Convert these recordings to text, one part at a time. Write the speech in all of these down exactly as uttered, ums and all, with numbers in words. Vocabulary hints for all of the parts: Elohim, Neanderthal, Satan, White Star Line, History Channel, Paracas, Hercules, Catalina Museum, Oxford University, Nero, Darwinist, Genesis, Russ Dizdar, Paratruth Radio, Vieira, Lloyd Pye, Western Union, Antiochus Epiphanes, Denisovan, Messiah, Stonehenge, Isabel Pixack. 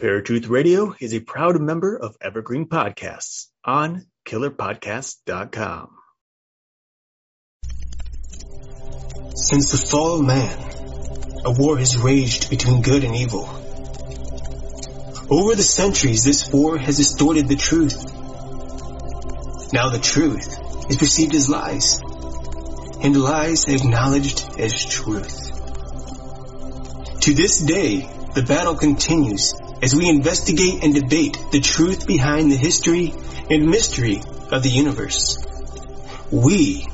Paratruth Radio is a proud member of Evergreen Podcasts on Killer Podcasts dot com. Since the fall of man, a war has raged between good and evil. Over the centuries, this war has distorted the truth. Now the truth is perceived as lies, and lies acknowledged as truth. To this day, the battle continues as we investigate and debate the truth behind the history and mystery of the universe. We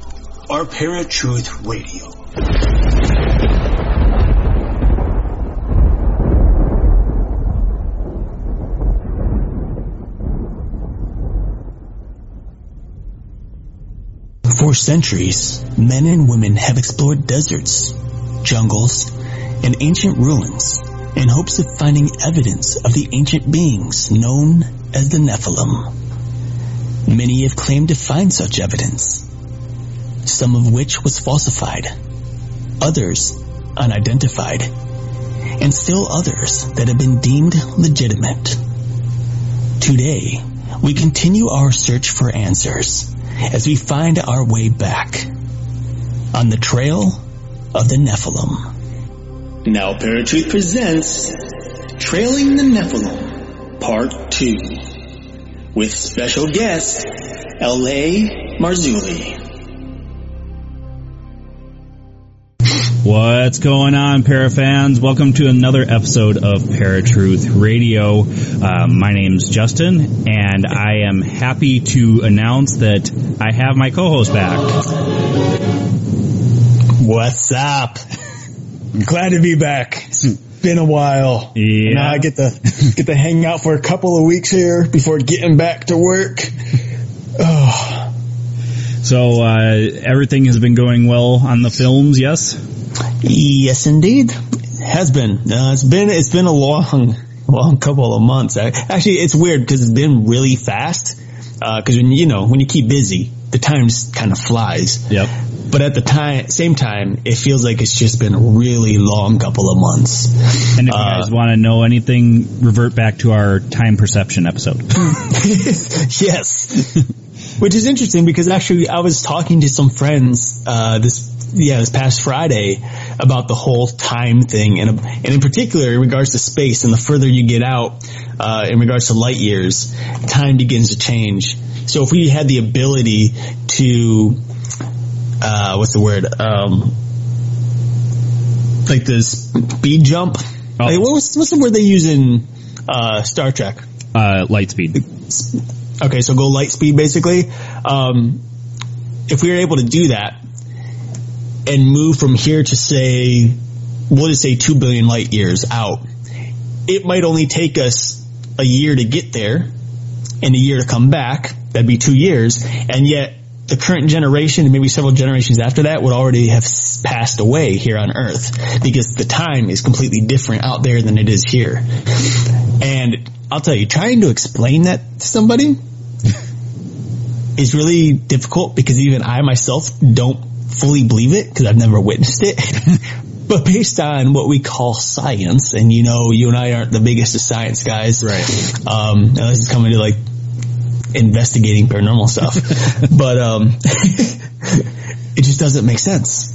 are Paratruth Radio. For centuries, men and women have explored deserts, jungles, and ancient ruins in hopes of finding evidence of the ancient beings known as the Nephilim. Many have claimed to find such evidence, some of which was falsified, others unidentified, and still others that have been deemed legitimate. Today, we continue our search for answers as we find our way back on the trail of the Nephilim. Now Paratruth presents Trailing the Nephilim, Part two, with special guest L A. Marzulli. What's going on, ParaFans? Welcome to another episode of Paratruth Radio. Uh, my name's Justin, and I am happy to announce that I have my co-host back. What's up? I'm glad to be back. It's been a while. Yeah. Now I get to get to hang out for a couple of weeks here before getting back to work. Oh. So uh, everything has been going well on the films, yes? Yes, indeed, it has been. Uh, it's been it's been a long, long couple of months. Actually, it's weird because it's been really fast. Because uh, when you know when you keep busy, the time just kind of flies. Yep. But at the time, same time, it feels like it's just been a really long couple of months. And if you uh, guys want to know anything, revert back to our time perception episode. Yes. Which is interesting because actually I was talking to some friends uh, this yeah this past Friday about the whole time thing, and and in particular in regards to space, and the further you get out uh, in regards to light years, time begins to change. So if we had the ability to Uh, what's the word? Um, like the speed jump. Oh. Like what was, what's the word they use in uh, Star Trek? Uh, light speed. Okay, so go light speed basically. Um, if we were able to do that and move from here to say, we'll just say two billion light years out, it might only take us a year to get there and a year to come back. That'd be two years, and yet the current generation and maybe several generations after that would already have passed away here on Earth because the time is completely different out there than it is here. And I'll tell you, trying to explain that to somebody is really difficult because even I myself don't fully believe it because I've never witnessed it. But based on what we call science, and you know, you and I aren't the biggest of science guys. Right. Um, this is coming to like investigating paranormal stuff, but um, it just doesn't make sense.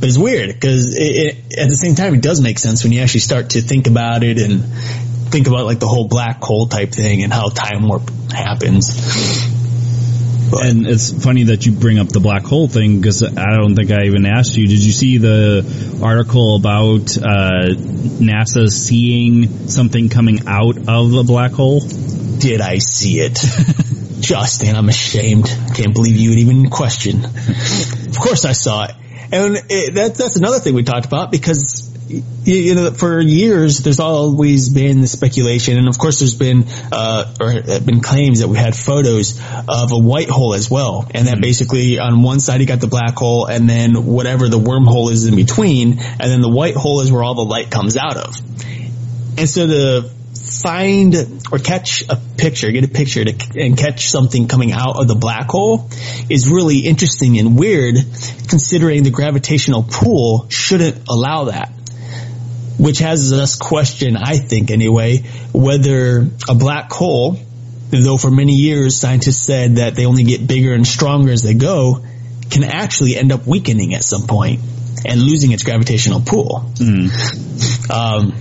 But it's weird because it, it, at the same time, it does make sense when you actually start to think about it and think about like the whole black hole type thing and how time warp happens. But, and it's funny that you bring up the black hole thing because I don't think I even asked you. Did you see the article about uh, NASA seeing something coming out of a black hole? Did I see it? Justin, I'm ashamed. Can't believe you would even question. Of course I saw it. And it, that, that's another thing we talked about because, you, you know, for years there's always been the speculation. And, of course, there's been uh, or been claims that we had photos of a white hole as well. And that basically on one side you got the black hole and then whatever the wormhole is in between. And then the white hole is where all the light comes out of. And so the find or catch a picture, get a picture to, and catch something coming out of the black hole is really interesting and weird considering the gravitational pull shouldn't allow that. which has us question, I think anyway, whether a black hole, though for many years scientists said that they only get bigger and stronger as they go, can actually end up weakening at some point and losing its gravitational pull. Mm. Um,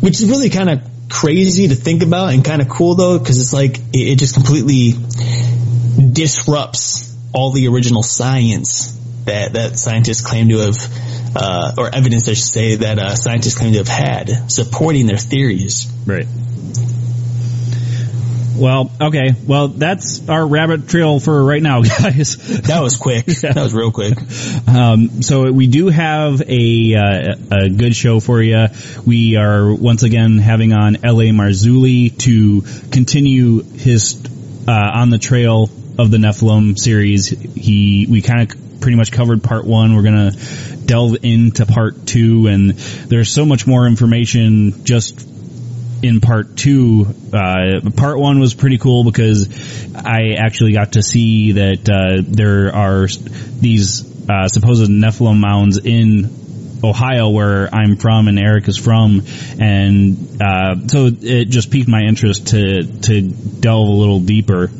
which is really kind of crazy to think about and kind of cool, though, because it's like it, it just completely disrupts all the original science that, that scientists claim to have, uh, or evidence, I should say, that uh, scientists claim to have had supporting their theories. Right. Well, okay. Well, that's our rabbit trail for right now, guys. That was quick. Yeah. That was real quick. Um, so we do have a uh, a good show for you. We are once again having on L A. Marzulli to continue his uh, On the Trail of the Nephilim series. He we kind of pretty much covered part one. We're gonna delve into part two, and there's so much more information just in part two. Uh, part one was pretty cool because I actually got to see that uh, there are these uh, supposed Nephilim mounds in Ohio, where I'm from and Eric is from, and uh, so it just piqued my interest to to delve a little deeper.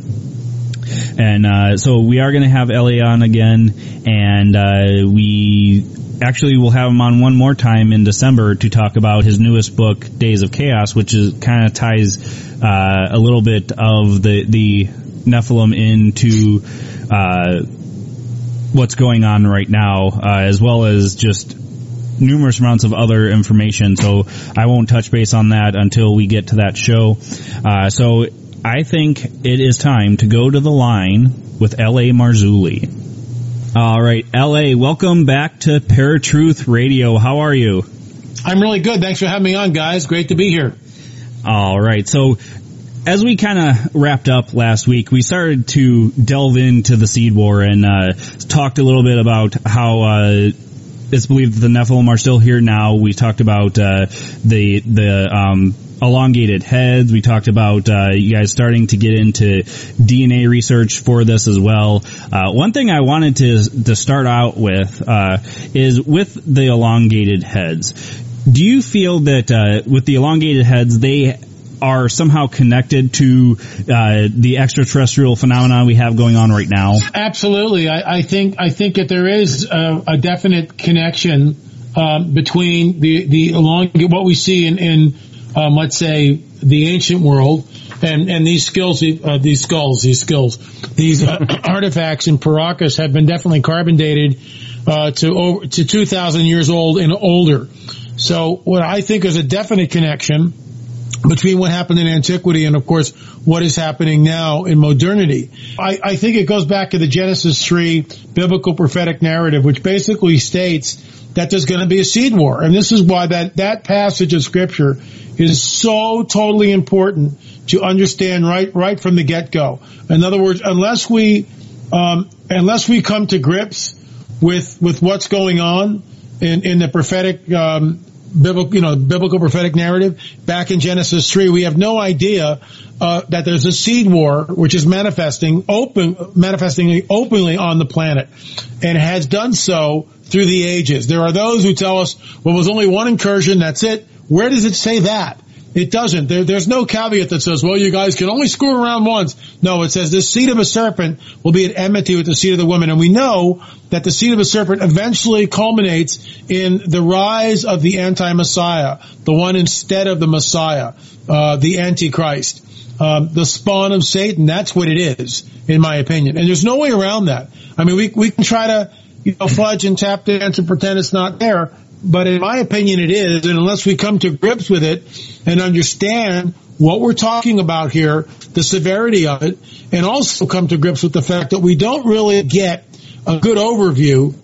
And uh, so we are going to have L A on again, and uh, we actually will have him on one more time in December to talk about his newest book, Days of Chaos, which is kind of ties uh, a little bit of the the Nephilim into uh, what's going on right now, uh, as well as just numerous amounts of other information. So I won't touch base on that until we get to that show. Uh, so I think it is time to go to the line with L A. Marzulli. All right, L A, welcome back to Paratruth Radio. How are you? I'm really good. Thanks for having me on, guys. Great to be here. All right. So as we kind of wrapped up last week, we started to delve into the Seed War and uh, talked a little bit about how uh, it's believed that the Nephilim are still here now. We talked about uh, the the um elongated heads. We talked about uh, you guys starting to get into D N A research for this as well. Uh, one thing I wanted to to start out with uh, is with the elongated heads. Do you feel that uh, with the elongated heads, they are somehow connected to uh, the extraterrestrial phenomena we have going on right now? Absolutely. I, I think I think that there is a, a definite connection um, between the the elongated, what we see in, in Um, let's say the ancient world, and and these skills, uh, these skulls, these skills, these uh, artifacts in Paracas have been definitely carbon dated uh, to over, to two thousand years old and older. So what I think is a definite connection between what happened in antiquity and, of course, what is happening now in modernity. I, I think it goes back to the Genesis three biblical prophetic narrative, which basically states that there's going to be a seed war. And this is why that, that passage of Scripture is so totally important to understand right right from the get-go. In other words, unless we um, unless we come to grips with with what's going on in, in the prophetic um, biblical you know biblical prophetic narrative back in Genesis three, we have no idea uh, that there's a seed war which is manifesting open manifesting openly on the planet, and has done so through the ages. There are those who tell us, well, it was only one incursion, that's it. Where does it say that? It doesn't. There, there's no caveat that says, well, you guys can only screw around once. No, it says the seed of a serpent will be at enmity with the seed of the woman. And we know that the seed of a serpent eventually culminates in the rise of the anti-Messiah, the one instead of the Messiah, uh, the Antichrist, um, the spawn of Satan. That's what it is, in my opinion. And there's no way around that. I mean, we, we can try to, you know, fudge and tap dance and pretend it's not there. But in my opinion, it is, and unless we come to grips with it and understand what we're talking about here, the severity of it, and also come to grips with the fact that we don't really get a good overview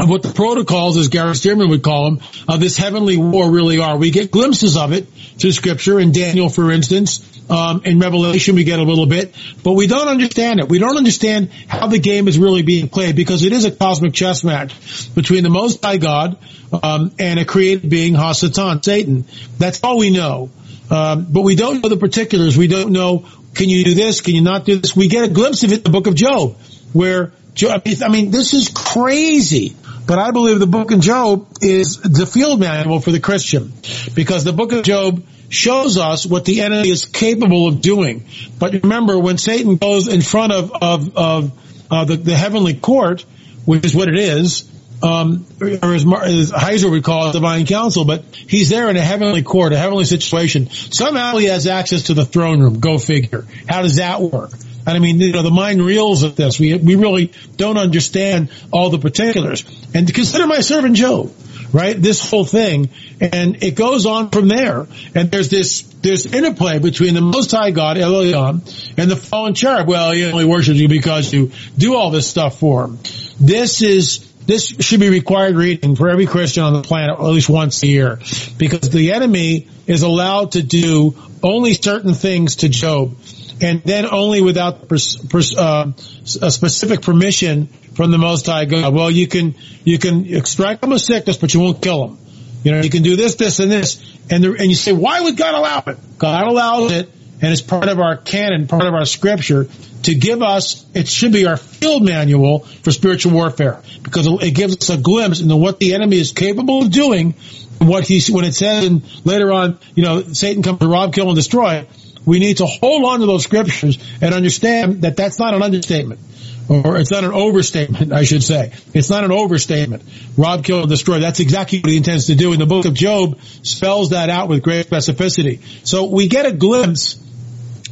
of what the protocols, as Gareth Stearman would call them, of this heavenly war really are. We get glimpses of it through Scripture, in Daniel, for instance. Um, in Revelation, we get a little bit. But we don't understand it. We don't understand how the game is really being played, because it is a cosmic chess match between the Most High God um, and a created being, Hasatan, Satan. That's all we know. Um, but we don't know the particulars. We don't know, can you do this? Can you not do this? We get a glimpse of it in the book of Job, where, I mean, I mean this is crazy. But I believe the book of Job is the field manual for the Christian, because the book of Job shows us what the enemy is capable of doing. But remember, when Satan goes in front of of, of uh, the, the heavenly court, which is what it is, um, or as, as Heiser would call it, divine counsel, but he's there in a heavenly court, a heavenly situation. Somehow he has access to the throne room. Go figure. How does that work? And I mean, you know, the mind reels at this. We we really don't understand all the particulars. And consider my servant Job, right? This whole thing, and it goes on from there. And there's this there's interplay between the Most High God Elohim and the fallen cherub. Well, he only worships you because you do all this stuff for him. This is this should be required reading for every Christian on the planet at least once a year, because the enemy is allowed to do only certain things to Job. And then only without pers- pers- uh, a specific permission from the Most High God. Well, you can you can strike him with sickness, but you won't kill him. You know, you can do this, this, and this, and there, and you say, why would God allow it? God allows it, and it's part of our canon, part of our scripture, to give us. It should be our field manual for spiritual warfare, because it gives us a glimpse into what the enemy is capable of doing. What he when it says and later on, you know, Satan comes to rob, kill, and destroy. We need to hold on to those scriptures and understand that that's not an understatement, or it's not an overstatement, I should say. It's not an overstatement. Rob, kill, and destroy. That's exactly what he intends to do. And the book of Job spells that out with great specificity. So we get a glimpse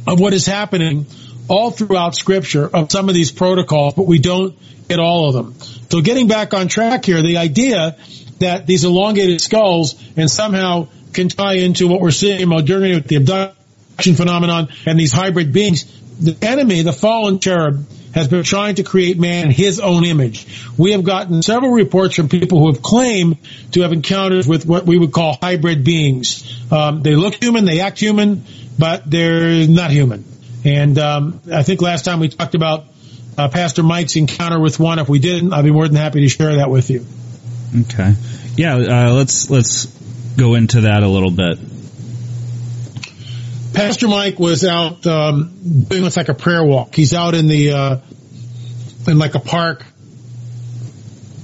of what is happening all throughout Scripture of some of these protocols, but we don't get all of them. So getting back on track here, the idea that these elongated skulls and somehow can tie into what we're seeing in modernity with the abduction phenomenon and these hybrid beings. The enemy, the fallen cherub, has been trying to create man in his own image. We have gotten several reports from people who have claimed to have encounters with what we would call hybrid beings. Um, they look human, they act human, but they're not human. And um, I think last time we talked about uh, Pastor Mike's encounter with one. If we didn't, I'd be more than happy to share that with you. Okay. Yeah, uh, let's let's go into that a little bit. Pastor Mike was out um, doing what's like a prayer walk. He's out in the uh, in like a park,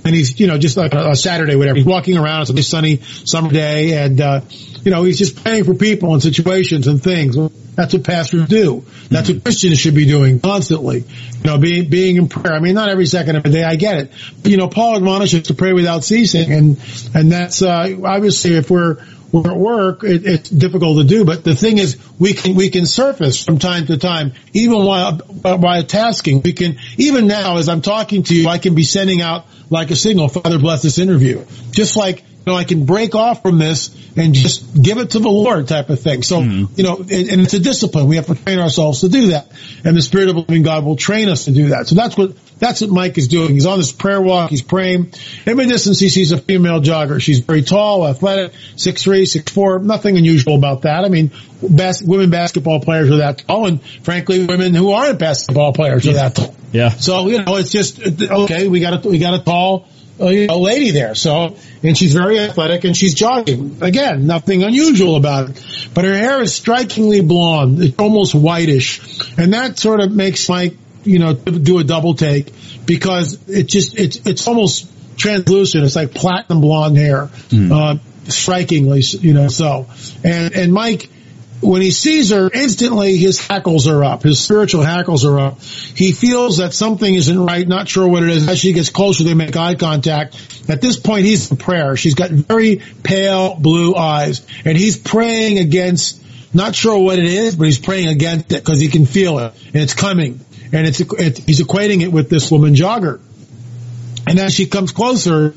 and he's you know just like a, a Saturday, whatever. He's walking around. It's a nice sunny summer day, and uh, you know he's just praying for people and situations and things. That's what pastors do. That's what Christians should be doing constantly. You know, being being in prayer. I mean, not every second of the day. I get it. But, you know, Paul admonishes to pray without ceasing, and and that's uh, obviously if we're We're at work, it, it's difficult to do, but the thing is, we can we can surface from time to time, even while while tasking. We can even now, as I'm talking to you, I can be sending out like a signal, Father, bless this interview. Just like you know, I can break off from this and just give it to the Lord, type of thing. So mm. you know, and, and it's a discipline. We have to train ourselves to do that, and the Spirit of the Living God will train us to do that. So that's what that's what Mike is doing. He's on this prayer walk. He's praying. In the distance, he sees a female jogger. She's very tall, athletic, six three, six four, nothing unusual about that. I mean, bas- women basketball players are that tall, and frankly, women who aren't basketball players are that tall. Yeah. So, you know, it's just, okay, we got a, we got a tall uh, you know, lady there. So, and she's very athletic, and she's jogging. Again, nothing unusual about it. But her hair is strikingly blonde. It's almost whitish. And that sort of makes Mike, you know, do a double take, because it just, it's, it's almost translucent. It's like platinum blonde hair, mm. uh, strikingly, you know, so. And, and Mike, when he sees her, instantly his hackles are up. His spiritual hackles are up. He feels that something isn't right, not sure what it is. As she gets closer, they make eye contact. At this point, he's in prayer. She's got very pale blue eyes, and he's praying against, not sure what it is, but he's praying against it because he can feel it, and it's coming. And it's, it, he's equating it with this woman jogger. And as she comes closer,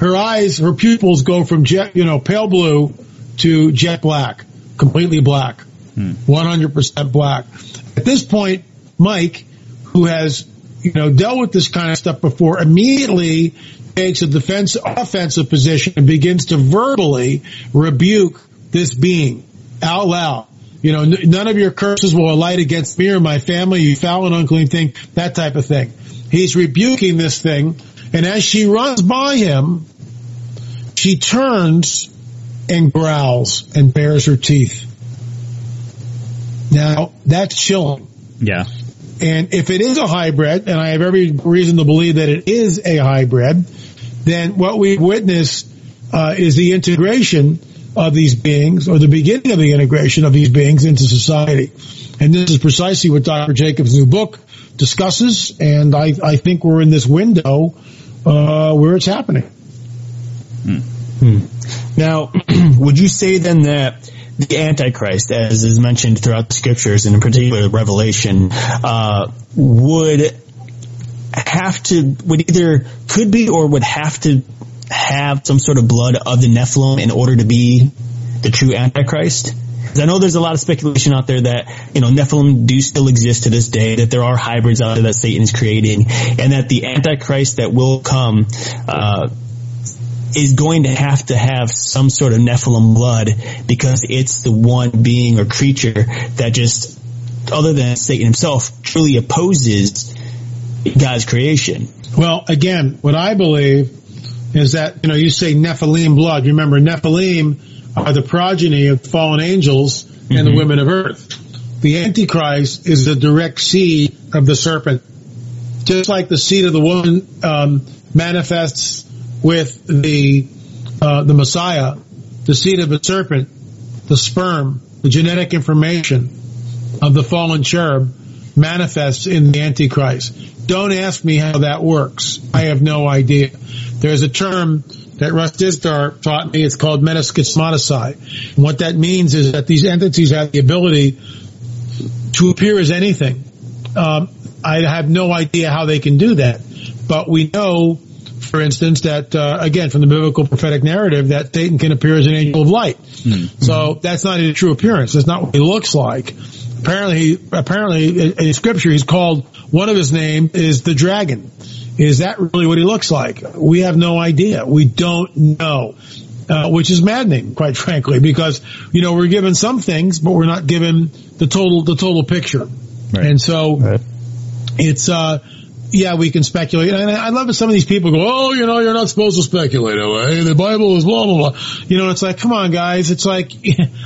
her eyes, her pupils go from jet, you know, pale blue to jet black, completely black, hmm. one hundred percent black. At this point, Mike, who has, you know, dealt with this kind of stuff before, immediately takes a defense, offensive position and begins to verbally rebuke this being out loud. You know, none of your curses will alight against me or my family, you foul and unclean thing, that type of thing. He's rebuking this thing, and as she runs by him, she turns and growls and bares her teeth. Now, that's chilling. Yeah. And if it is a hybrid, and I have every reason to believe that it is a hybrid, then what we witness uh, is the integration of these beings, or the beginning of the integration of these beings into society. And this is precisely what Doctor Jacobs' new book discusses, and I, I think we're in this window uh, where it's happening. Hmm. Hmm. Now, would you say then that the Antichrist, as is mentioned throughout the scriptures, and in particular Revelation, uh, would have to, would either, could be or would have to have some sort of blood of the Nephilim in order to be the true Antichrist? I know there's a lot of speculation out there that, you know, Nephilim do still exist to this day, that there are hybrids out there that Satan is creating, and that the Antichrist that will come, uh, is going to have to have some sort of Nephilim blood, because it's the one being or creature that just, other than Satan himself, truly opposes God's creation. Well, again, what I believe is that, you know, you say Nephilim blood. Remember, Nephilim are the progeny of fallen angels and mm-hmm. the women of earth. The Antichrist is the direct seed of the serpent. Just like the seed of the woman um, manifests with the uh, the Messiah, the seed of the serpent, the sperm, the genetic information of the fallen cherub manifests in the Antichrist. Don't ask me how that works. I have no idea. There's a term that Russ Dizdar taught me. It's called metaschismaticide. And what that means is that these entities have the ability to appear as anything. Um, I have no idea how they can do that. But we know, for instance, that, uh, again, from the biblical prophetic narrative, that Satan can appear as an angel of light. Mm-hmm. So that's not a true appearance. That's not what he looks like. Apparently, apparently in Scripture, he's called, one of his name is the dragon. Is that really what he looks like? We have no idea. We don't know, uh, which is maddening, quite frankly, because, you know, we're given some things, but we're not given the total, the total picture. Right. And so right. it's, uh, yeah, we can speculate. And I love that some of these people go, oh, you know, you're not supposed to speculate away. The Bible is blah, blah, blah. You know, it's like, come on, guys. It's like,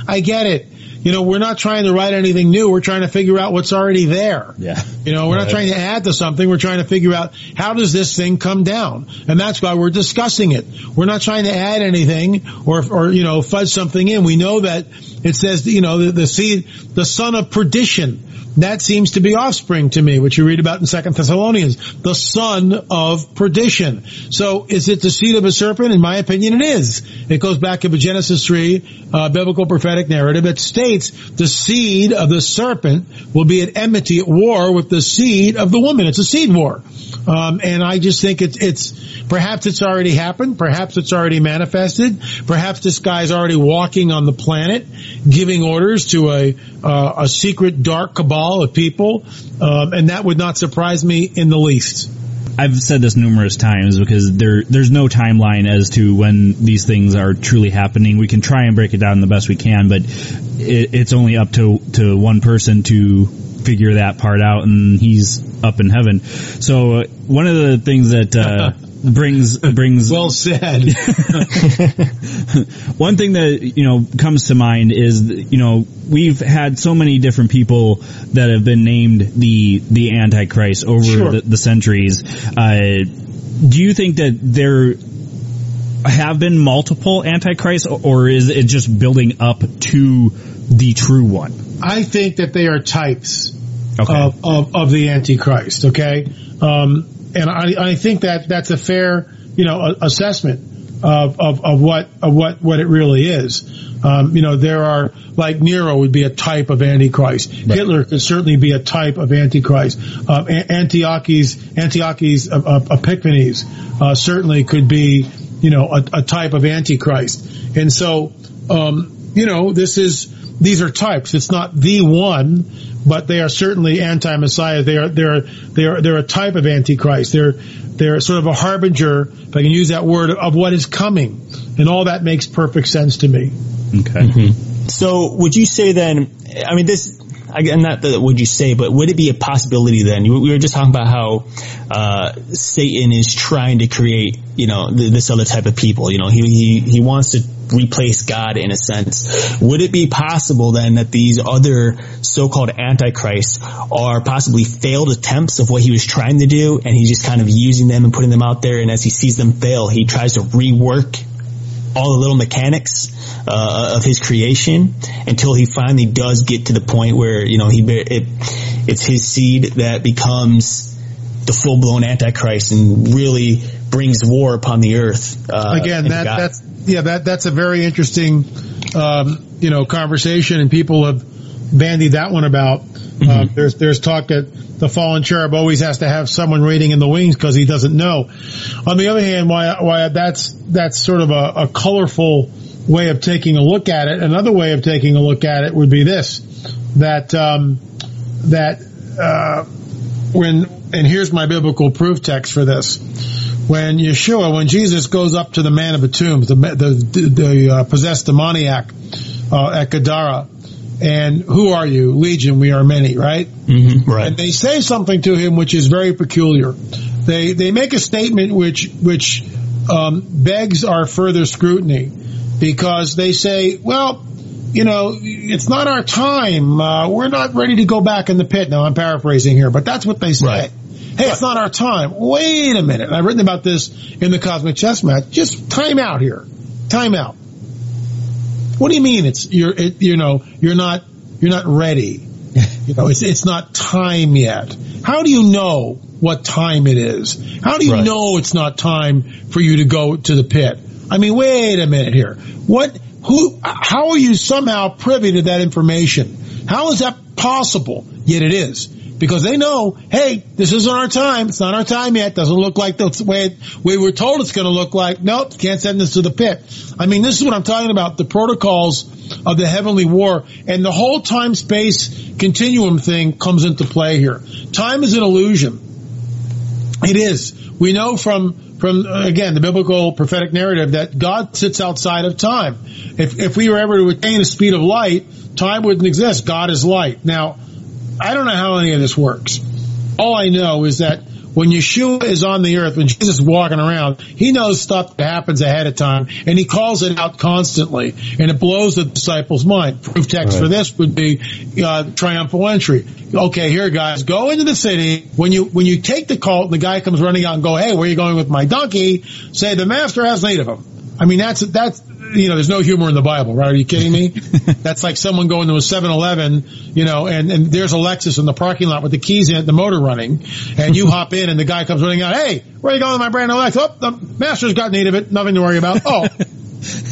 I get it. You know, we're not trying to write anything new. We're trying to figure out what's already there. Yeah. You know, we're right. not trying to add to something. We're trying to figure out, how does this thing come down? And that's why we're discussing it. We're not trying to add anything or, or, you know, fudge something in. We know that it says, you know, the, the seed, the son of perdition. That seems to be offspring to me, which you read about in Second Thessalonians, the son of perdition. So is it the seed of a serpent? In my opinion, it is. It goes back to Genesis three, uh, biblical prophetic narrative. It states the seed of the serpent will be at enmity, at war with the seed of the woman. It's a seed war. Um, and I just think it's, it's, perhaps it's already happened. Perhaps it's already manifested. Perhaps this guy's already walking on the planet, giving orders to a, uh, a secret dark cabal of people, um, and that would not surprise me in the least. I've said this numerous times, because there there's no timeline as to when these things are truly happening. We can try and break it down the best we can, but it, it's only up to to one person to figure that part out, and he's up in heaven. So uh, one of the things that uh, brings brings well said. One thing that, you know, comes to mind is, you know, we've had so many different people that have been named the the Antichrist over sure. the, the centuries. Uh, do you think that there have been multiple Antichrists, or is it just building up to the true one? I think that they are types okay. of, of of the Antichrist. Okay. Um, And I, I think that that's a fair, you know, assessment of, of, of what, of what, what it really is. Um, you know, there are, like Nero would be a type of Antichrist. Right. Hitler could certainly be a type of Antichrist. Um, Antiochus, Antiochus Epiphanes, uh, certainly could be, you know, a, a type of Antichrist. And so, um, you know, this is, these are types. It's not the one, but they are certainly anti-Messiah. They are, they're, they're, they're a type of Antichrist. They're, they're sort of a harbinger, if I can use that word, of what is coming. And all that makes perfect sense to me. Okay. Mm-hmm. So would you say then, I mean, this, again, not that would you say, but would it be a possibility then? We were just talking about how, uh, Satan is trying to create, you know, this other type of people. You know, he, he, he wants to replace God in a sense. Would it be possible then that these other so-called antichrists are possibly failed attempts of what he was trying to do, and he's just kind of using them and putting them out there, and as he sees them fail, he tries to rework all the little mechanics uh, of his creation until he finally does get to the point where, you know, he it, it's his seed that becomes the full-blown Antichrist and really brings war upon the earth. Uh, Again, that that's yeah, that that's a very interesting um, you know conversation, and people have bandied that one about. Mm-hmm. Um, there's there's talk that the fallen cherub always has to have someone waiting in the wings because he doesn't know. On the other hand, why why that's that's sort of a, a colorful way of taking a look at it. Another way of taking a look at it would be this: that um, that uh, when and here's my biblical proof text for this. When Yeshua, when Jesus goes up to the man of the tombs, the the, the uh, possessed demoniac uh, at Gadara. And who are you? Legion, we are many, right? Mm-hmm, right. And they say something to him which is very peculiar. They they make a statement which which um, begs our further scrutiny, because they say, well, you know, it's not our time. Uh, we're not ready to go back in the pit. Now, I'm paraphrasing here, but that's what they say. Right. Hey, it's not our time. Wait a minute. And I've written about this in the Cosmic Chess Match. Just time out here. Time out. What do you mean? It's you're it, you know you're not you're not ready. You know it's it's not time yet. How do you know what time it is? How do you right. know it's not time for you to go to the pit? I mean, wait a minute here. What? Who? How are you somehow privy to that information? How is that possible? Yet it is, because they know. Hey, this isn't our time. It's not our time yet. Doesn't look like the way we were told it's going to look like. Nope, can't send this to the pit. I mean, this is what I'm talking about, the protocols of the heavenly war, and the whole time-space continuum thing comes into play here. Time is an illusion. It is. We know from, from again, the biblical prophetic narrative that God sits outside of time. If, if we were ever to attain the speed of light, time wouldn't exist. God is light. Now, I don't know how any of this works. All I know is that when Yeshua is on the earth, when Jesus is walking around, he knows stuff that happens ahead of time, and he calls it out constantly, and it blows the disciples' mind. Proof text right. for this would be uh, triumphal entry. Okay, here, guys, go into the city. When you when you take the colt, and the guy comes running out and go, hey, where are you going with my donkey? Say, the master has need of him. I mean, that's that's. You know, there's no humor in the Bible, right? Are you kidding me? That's like someone going to a seven eleven, you know, and, and there's a Lexus in the parking lot with the keys in it, the motor running, and you hop in, and the guy comes running out, hey, where are you going with my brand new Lexus? Oh, the master's got need of it, nothing to worry about. Oh,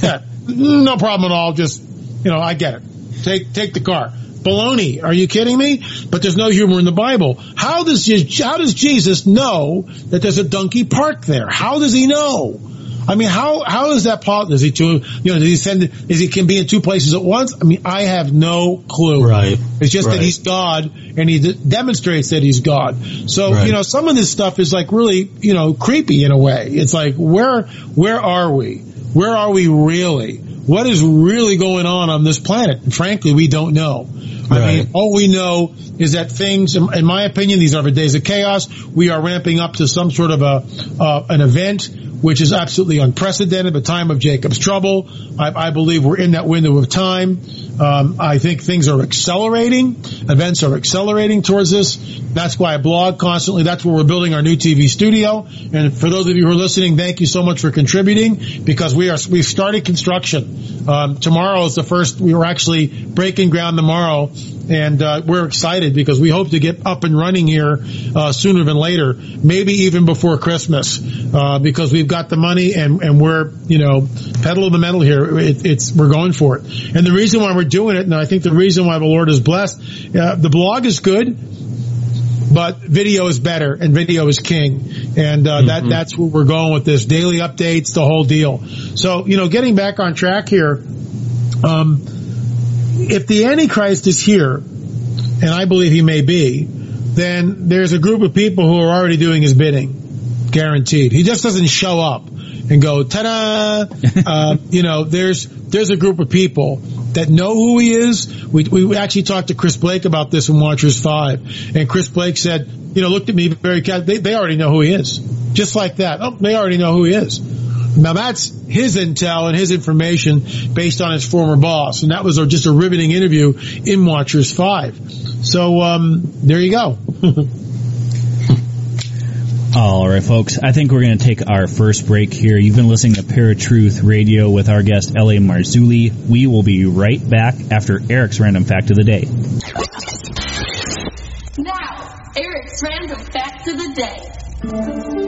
yeah, no problem at all, just, you know, I get it. Take take the car. Baloney, are you kidding me? But there's no humor in the Bible. How does how does Jesus know that there's a donkey parked there? How does he know? I mean, how, how is that possible? Is he two, you know, does he send, is he can be in two places at once? I mean, I have no clue. Right. It's just right. that he's God, and he d- demonstrates that he's God. So, right. you know, some of this stuff is like really, you know, creepy in a way. It's like, where, where are we? Where are we really? What is really going on on this planet? And frankly, we don't know. I right. mean, all we know is that things, in my opinion, these are the days of chaos. We are ramping up to some sort of a, uh, an event, which is absolutely unprecedented, the time of Jacob's trouble. I, I believe we're in that window of time. Um, I think things are accelerating. Events are accelerating towards this. That's why I blog constantly. That's where we're building our new T V studio. And for those of you who are listening, thank you so much for contributing, because we are, we've started construction. Um, tomorrow is the first, we were actually breaking ground tomorrow. And uh, we're excited because we hope to get up and running here uh, sooner than later, maybe even before Christmas, uh, because we've got the money and, and we're, you know, pedal to the metal here. It, it's we're going for it. And the reason why we're doing it, and I think the reason why the Lord is blessed, uh, the blog is good, but video is better, and video is king. And uh, mm-hmm. that that's where we're going with this. Daily updates, the whole deal. So, you know, getting back on track here, um if the Antichrist is here, and I believe he may be, then there's a group of people who are already doing his bidding, guaranteed. He just doesn't show up and go, ta-da! uh, you know, there's there's a group of people that know who he is. We, we actually talked to Chris Blake about this in Watchers five, and Chris Blake said, you know, looked at me very carefully. They, they already know who he is. Just like that. Oh, they already know who he is. Now that's his intel and his information based on his former boss. And that was just a riveting interview in Watchers five. So, um, there you go. All right, folks. I think we're going to take our first break here. You've been listening to Paratruth Radio with our guest, L A. Marzulli. We will be right back after Eric's Random Fact of the Day. Now, Eric's Random Fact of the Day.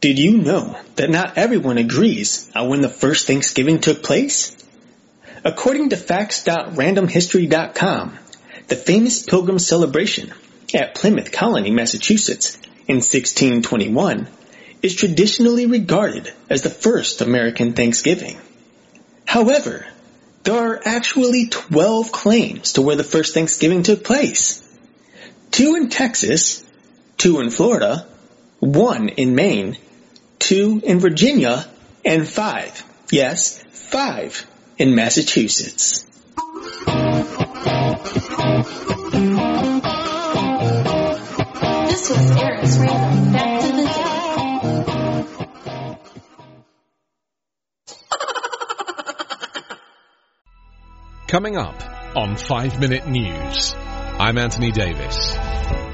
Did you know that not everyone agrees on when the first Thanksgiving took place? According to facts dot random history dot com, the famous Pilgrim celebration at Plymouth Colony, Massachusetts, in sixteen twenty-one, is traditionally regarded as the first American Thanksgiving. However, there are actually twelve claims to where the first Thanksgiving took place. Two in Texas, two in Florida, one in Maine, two in Virginia, and five, yes, five in Massachusetts. This was Eric's Random Fact of the Day. Coming up on five minute News, I'm Anthony Davis.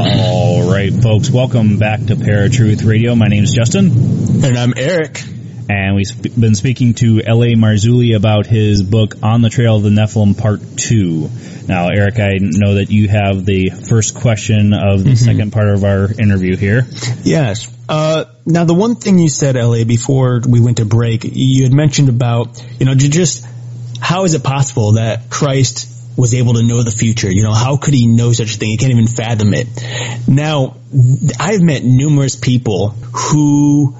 All right, folks, welcome back to Paratruth Radio. My name is Justin. And I'm Eric. And we've been speaking to L A. Marzulli about his book, On the Trail of the Nephilim, Part two. Now, Eric, I know that you have the first question of the mm-hmm. second part of our interview here. Yes. Uh, now, the one thing you said, L A, before we went to break, you had mentioned about, you know, just how is it possible that Christ was able to know the future? You know, how could he know such a thing? He can't even fathom it. Now, I've met numerous people who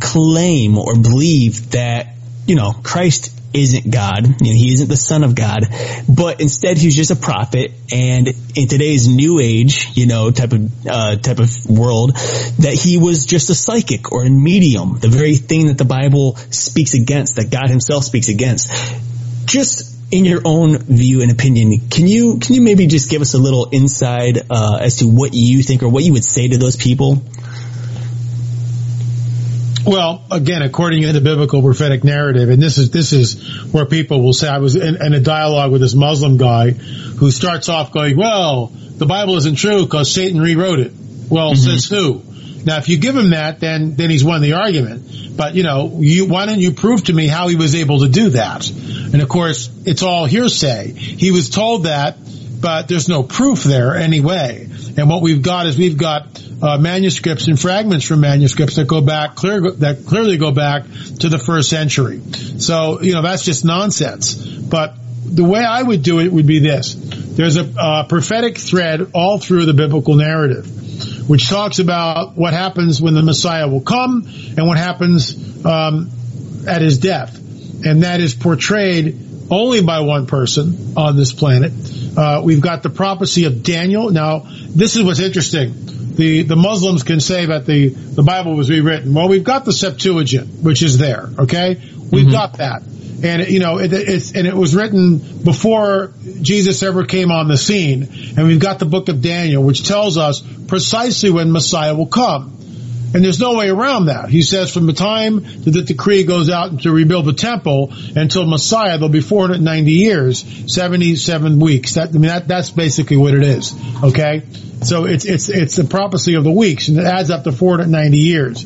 claim or believe that, you know, Christ isn't God, you know, he isn't the Son of God, but instead he was just a prophet. And in today's new age, you know, type of uh, type of world, that he was just a psychic or a medium, the very thing that the Bible speaks against, that God himself speaks against. Just in your own view and opinion, can you can you maybe just give us a little insight uh, as to what you think or what you would say to those people? Well, again, according to the biblical prophetic narrative, and this is this is where people will say, I was in, in a dialogue with this Muslim guy who starts off going, well, the Bible isn't true because Satan rewrote it. Well, mm-hmm. says who? Now, if you give him that, then then he's won the argument. But, you know, you why don't you prove to me how he was able to do that? And, of course, it's all hearsay. He was told that, but there's no proof there anyway. And what we've got is we've got uh, manuscripts and fragments from manuscripts that go back clear that clearly go back to the first century. So, you know, that's just nonsense. But the way I would do it would be this: there's a uh, prophetic thread all through the biblical narrative, which talks about what happens when the Messiah will come and what happens um, at his death, and that is portrayed only by one person on this planet. Uh, we've got the prophecy of Daniel. Now, this is what's interesting. The, the Muslims can say that the, the Bible was rewritten. Well, we've got the Septuagint, which is there, okay? We've mm-hmm. got that. And, you know, it, it's, and it was written before Jesus ever came on the scene. And we've got the book of Daniel, which tells us precisely when Messiah will come. And there's no way around that. He says from the time that the decree goes out to rebuild the temple until Messiah, there'll be four hundred ninety years, seventy-seven weeks. That, I mean, that, that's basically what it is. Okay? So it's, it's, it's the prophecy of the weeks, and it adds up to four hundred ninety years.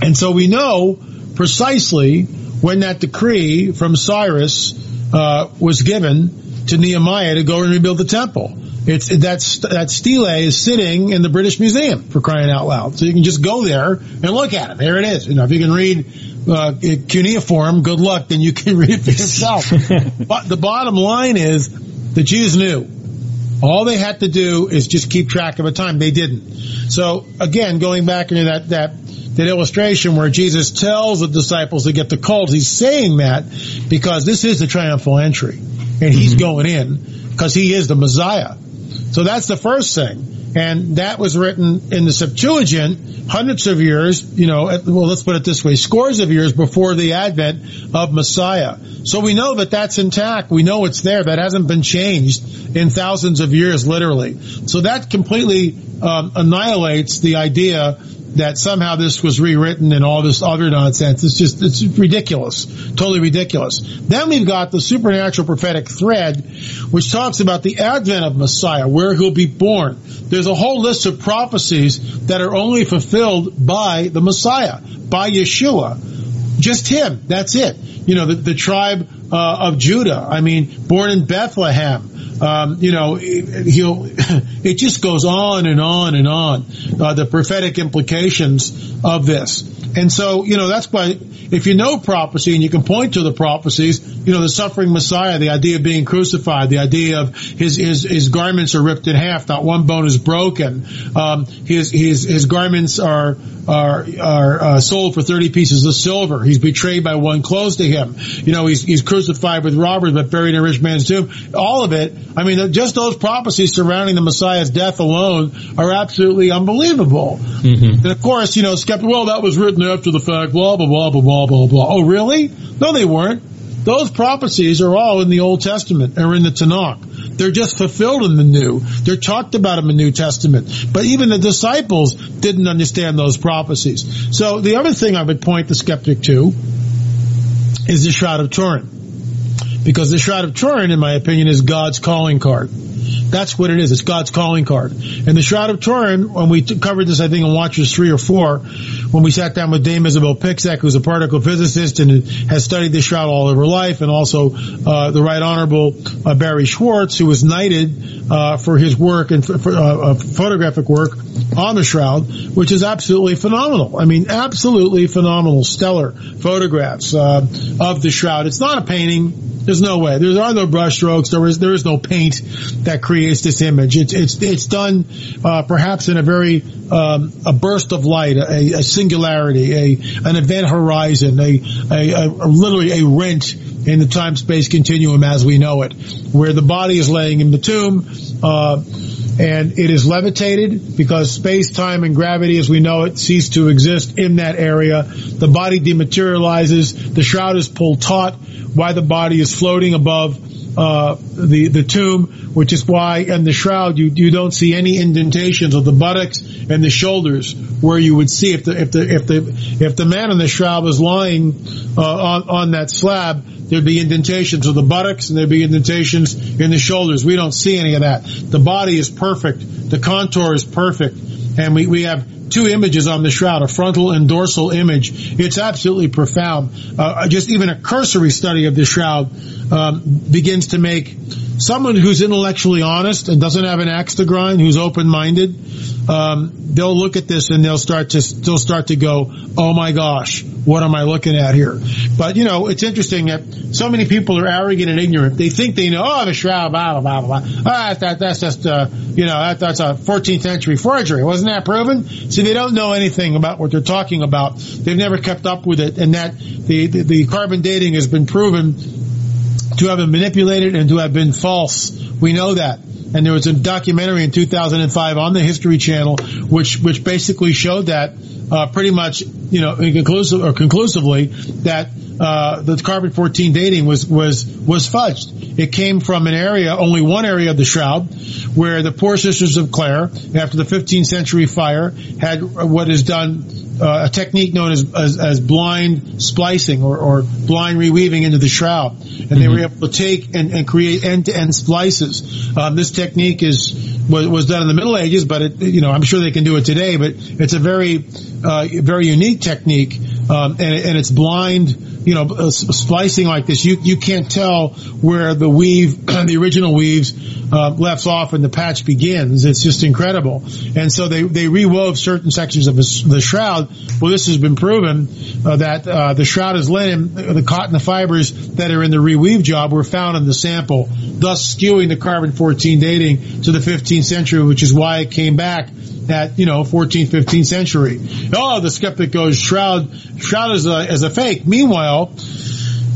And so we know precisely when that decree from Cyrus, uh, was given to Nehemiah to go and rebuild the temple. It's that's that stele is sitting in the British Museum, for crying out loud. So you can just go there and look at it. There it is. You know, if you can read uh, cuneiform, good luck. Then you can read it for yourself. But the bottom line is the Jews knew. All they had to do is just keep track of a time. They didn't. So, again, going back into that, that, that illustration where Jesus tells the disciples to get the colt, he's saying that because this is the triumphal entry, and he's going in because he is the Messiah. So that's the first thing. And that was written in the Septuagint hundreds of years, you know, well, let's put it this way, scores of years before the advent of Messiah. So we know that that's intact. We know it's there. That hasn't been changed in thousands of years, literally. So that completely um, annihilates the idea that somehow this was rewritten and all this other nonsense. It's just, it's ridiculous. Totally ridiculous. Then we've got the supernatural prophetic thread, which talks about the advent of Messiah, where he'll be born. There's a whole list of prophecies that are only fulfilled by the Messiah, by Yeshua. Just him. That's it. You know, the, the tribe uh, of Judah. I mean, born in Bethlehem. Um, you know, he'll, it just goes on and on and on, uh, the prophetic implications of this. And so, you know, that's why if you know prophecy and you can point to the prophecies, you know, the suffering Messiah, the idea of being crucified, the idea of his, his, his garments are ripped in half, not one bone is broken, um, his, his, his garments are, are, are, uh, sold for thirty pieces of silver. He's betrayed by one close to him. You know, he's, he's crucified with robbers, but buried in a rich man's tomb. All of it. I mean, just those prophecies surrounding the Messiah's death alone are absolutely unbelievable. Mm-hmm. And of course, you know, skeptical, well, that was written after the fact, blah, blah, blah, blah, blah, blah, blah. Oh, really? No, they weren't. Those prophecies are all in the Old Testament or in the Tanakh. They're just fulfilled in the New. They're talked about in the New Testament. But even the disciples didn't understand those prophecies. So the other thing I would point the skeptic to is the Shroud of Turin. Because the Shroud of Turin, in my opinion, is God's calling card. That's what it is. It's God's calling card. And the Shroud of Turin, when we t- covered this, I think, in Watchers three or four, when we sat down with Dame Isabel Pixack, who's a particle physicist and has studied the Shroud all of her life, and also uh the Right Honorable uh, Barry Schwartz, who was knighted uh for his work and for, for, uh, photographic work on the Shroud, which is absolutely phenomenal. I mean, absolutely phenomenal, stellar photographs uh of the Shroud. It's not a painting. There's no way. There are no brushstrokes. There is there is no paint that creates this image. It's it's it's done uh, perhaps in a very um, a burst of light, a, a singularity, a an event horizon, a, a, a literally a rent in the time space continuum as we know it, where the body is laying in the tomb. Uh, And it is levitated because space, time, and gravity, as we know it, cease to exist in that area. The body dematerializes. The shroud is pulled taut while the body is floating above uh, the the tomb, which is why in the shroud you you don't see any indentations of the buttocks and the shoulders where you would see if the if the if the if the man in the shroud was lying uh, on on that slab. There'd be indentations of the buttocks and there'd be indentations in the shoulders. We don't see any of that. The body is perfect. The contour is perfect. And we, we have two images on the shroud, a frontal and dorsal image. It's absolutely profound. Uh, just even a cursory study of the shroud um, begins to make someone who's intellectually honest and doesn't have an axe to grind, who's open-minded, um, they'll look at this and they'll start to they'll start to go, oh my gosh, what am I looking at here? But you know, it's interesting that so many people are arrogant and ignorant. They think they know, oh, the shroud, blah blah blah blah. Ah, that that's just uh, you know, that, that's a fourteenth century forgery. Wasn't that proven? See, they don't know anything about what they're talking about. They've never kept up with it, and that the the, the carbon dating has been proven to have been manipulated and to have been false. We know that. And there was a documentary in two thousand five on the History Channel which which basically showed that uh pretty much, you know, inconclusive or conclusively that uh the carbon fourteen dating was was was fudged. It came from an area, only one area of the shroud, where the Poor Sisters of Clare, after the fifteenth century fire, had what is done Uh, a technique known as, as, as blind splicing or, or blind reweaving into the shroud. And mm-hmm. they were able to take and, and create end-to-end splices. Um, this technique is was, was done in the Middle Ages, but it, you know, I'm sure they can do it today, but it's a very, uh, very unique technique. um, and, and it's blind, you know, uh, splicing like this. You you can't tell where the weave, the original weaves, uh, left off and the patch begins. It's just incredible. And so they they rewove certain sections of the shroud. Well, this has been proven uh, that uh, the shroud is linen, the cotton, the fibers that are in the reweave job were found in the sample, thus skewing the carbon fourteen dating to the fifteenth century, which is why it came back at, you know, fourteenth, fifteenth century. Oh, the skeptic goes, shroud, shroud is a, is a fake. Meanwhile,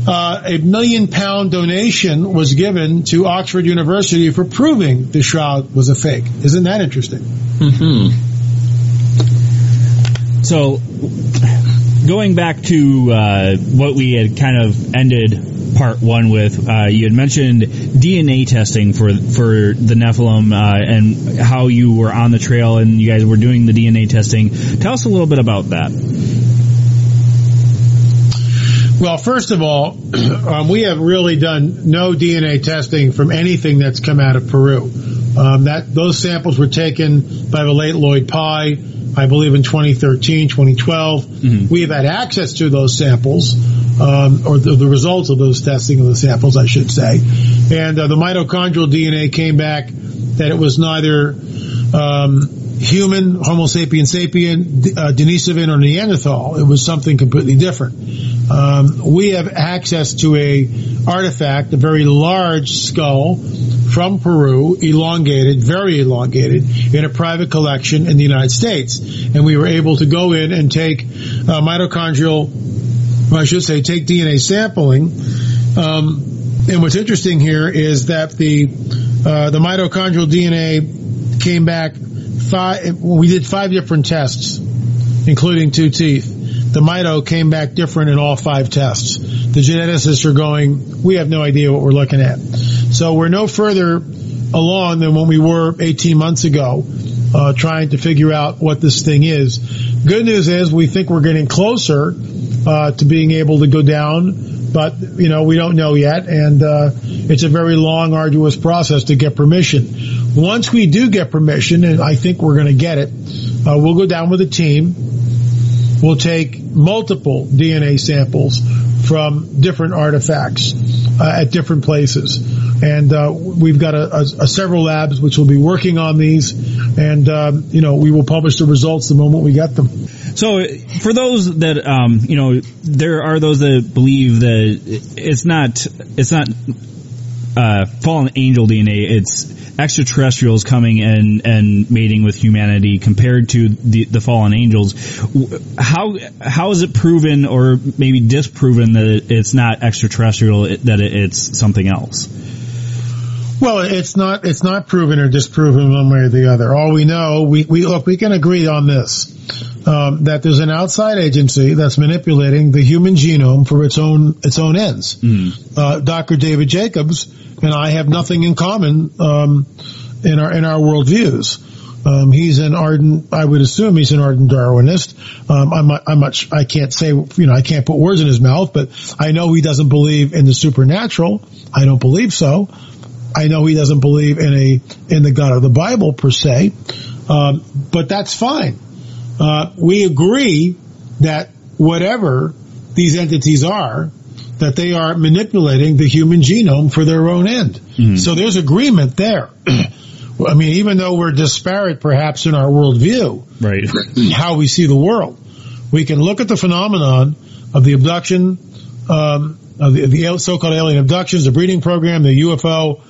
uh, a million pound donation was given to Oxford University for proving the shroud was a fake. Isn't that interesting? Mm-hmm. So, going back to uh, what we had kind of ended part one with, uh, you had mentioned D N A testing for for the Nephilim uh, and how you were on the trail and you guys were doing the D N A testing. Tell us a little bit about that. Well, first of all, um, we have really done no D N A testing from anything that's come out of Peru. Um, that those samples were taken by the late Lloyd Pye, I believe in twenty thirteen, twenty twelve, mm-hmm. we have had access to those samples, um, or the, the results of those testing of the samples, I should say. And uh, the mitochondrial D N A came back that it was neither um, human, Homo sapiens sapien, uh, Denisovan, or Neanderthal. It was something completely different. Um, we have access to a artifact, a very large skull from Peru, elongated, very elongated, in a private collection in the United States. And we were able to go in and take uh, mitochondrial, well, I should say, take D N A sampling. Um, and what's interesting here is that the uh, the mitochondrial D N A came back five. We did five different tests, including two teeth. The mito came back different in all five tests. The geneticists are going, we have no idea what we're looking at. So we're no further along than when we were eighteen months ago, uh, trying to figure out what this thing is. Good news is we think we're getting closer, uh, to being able to go down, but, you know, we don't know yet, and, uh, it's a very long, arduous process to get permission. Once we do get permission, and I think we're gonna get it, uh, we'll go down with a team. We'll take multiple D N A samples from different artifacts uh, at different places. And uh, we've got a, a, a several labs which will be working on these. And, um, you know, we will publish the results the moment we get them. So for those that, um, you know, there are those that believe that it's not, it's not uh, fallen angel D N A. It's extraterrestrials coming and, and mating with humanity compared to the, the fallen angels. How, how is it proven or maybe disproven that it's not extraterrestrial, that it's something else? Well, it's not, it's not proven or disproven one way or the other. All we know, we, we, look, we can agree on this, um, that there's an outside agency that's manipulating the human genome for its own, its own ends. Mm. Uh, Doctor David Jacobs and I have nothing in common, um, in our, in our worldviews. Um, he's an ardent, I would assume he's an ardent Darwinist. Um, I'm, I'm much, I can't say, you know, I can't put words in his mouth, but I know he doesn't believe in the supernatural. I don't believe so. I know he doesn't believe in a in the God of the Bible per se, um, but that's fine. Uh, we agree that whatever these entities are, that they are manipulating the human genome for their own end. Mm-hmm. So there's agreement there. I mean, even though we're disparate perhaps in our worldview, right? How we see the world, we can look at the phenomenon of the abduction, um, of the, the so-called alien abductions, the breeding program, the U F O.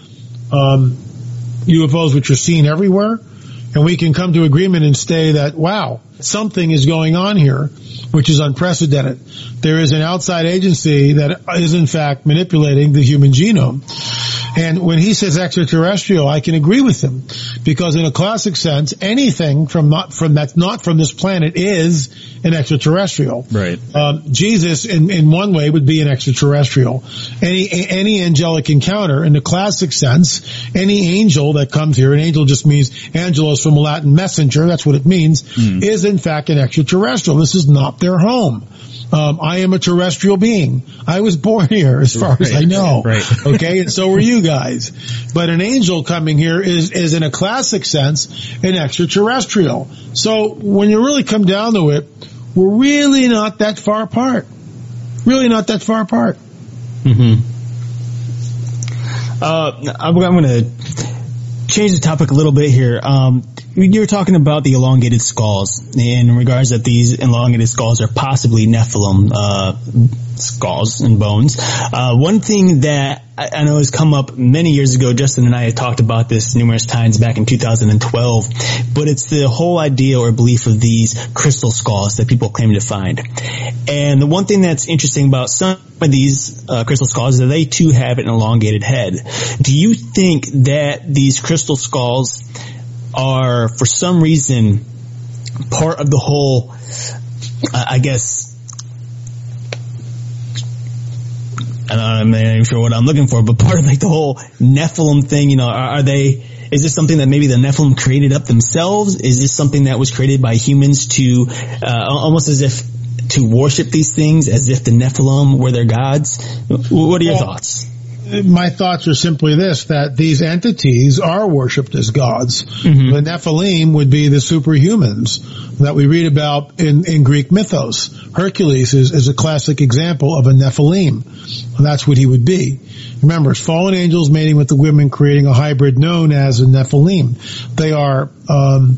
Um, U F Os which are seen everywhere, and we can come to agreement and say that, wow, something is going on here which is unprecedented. There is an outside agency that is in fact manipulating the human genome. And when he says extraterrestrial, I can agree with him, because in a classic sense, anything from not from that's not from this planet is an extraterrestrial. Right. Um, Jesus, in, in one way, would be an extraterrestrial. Any any angelic encounter, in the classic sense, any angel that comes here, an angel just means angelos from Latin messenger. That's what it means. Mm. Is in fact an extraterrestrial. This is not their home. Um, I am a terrestrial being. I was born here, as far right. as I know. Right. Okay, and so were you guys. But an angel coming here is, is in a classic sense, an extraterrestrial. So when you really come down to it, we're really not that far apart. Really not that far apart. Mm-hmm. Uh, I'm, I'm going to change the topic a little bit here. Um, you're talking about the elongated skulls, and in regards that these elongated skulls are possibly Nephilim uh, skulls and bones. Uh, one thing that I, I know has come up many years ago, Justin and I had talked about this numerous times back in two thousand twelve, but it's the whole idea or belief of these crystal skulls that people claim to find. And the one thing that's interesting about some of these uh, crystal skulls is that they too have an elongated head. Do you think that these crystal skulls are, for some reason, part of the whole, uh, I guess, I don't, I'm not even sure what I'm looking for, but part of like the whole Nephilim thing, you know, are, are they, is this something that maybe the Nephilim created up themselves? Is this something that was created by humans to, uh, almost as if to worship these things, as if the Nephilim were their gods? What are your well, thoughts? My thoughts are simply this, that these entities are worshipped as gods. Mm-hmm. The Nephilim would be the superhumans that we read about in, in Greek mythos. Hercules is, is a classic example of a Nephilim. That's what he would be. Remember, fallen angels mating with the women, creating a hybrid known as a Nephilim. They are um,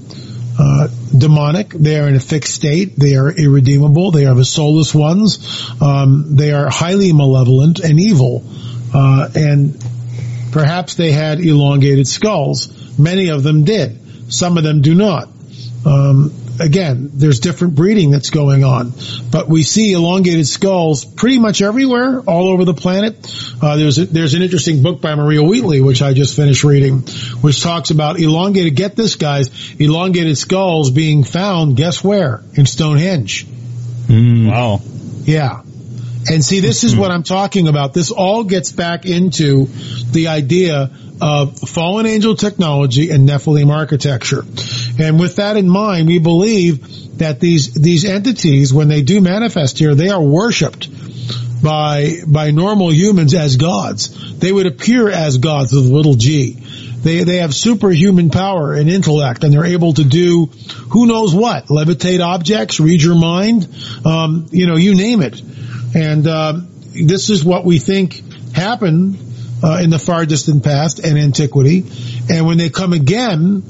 uh demonic. They are in a fixed state. They are irredeemable. They are the soulless ones. Um, they are highly malevolent and evil. Uh, and perhaps they had elongated skulls. Many of them did. Some of them do not. Um, again, there's different breeding that's going on. But we see elongated skulls pretty much everywhere, all over the planet. Uh, there's a, there's an interesting book by Maria Wheatley, which I just finished reading, which talks about elongated, get this guys, elongated skulls being found, guess where? In Stonehenge. Mm, wow. Yeah. And see, this is what I'm talking about. This all gets back into the idea of fallen angel technology and Nephilim architecture. And with that in mind, we believe that these, these entities, when they do manifest here, they are worshipped by, by normal humans as gods. They would appear as gods with little g. They, they have superhuman power and intellect, and they're able to do who knows what, levitate objects, read your mind, um, you know, you name it. And uh, this is what we think happened uh, in the far distant past and antiquity. And when they come again,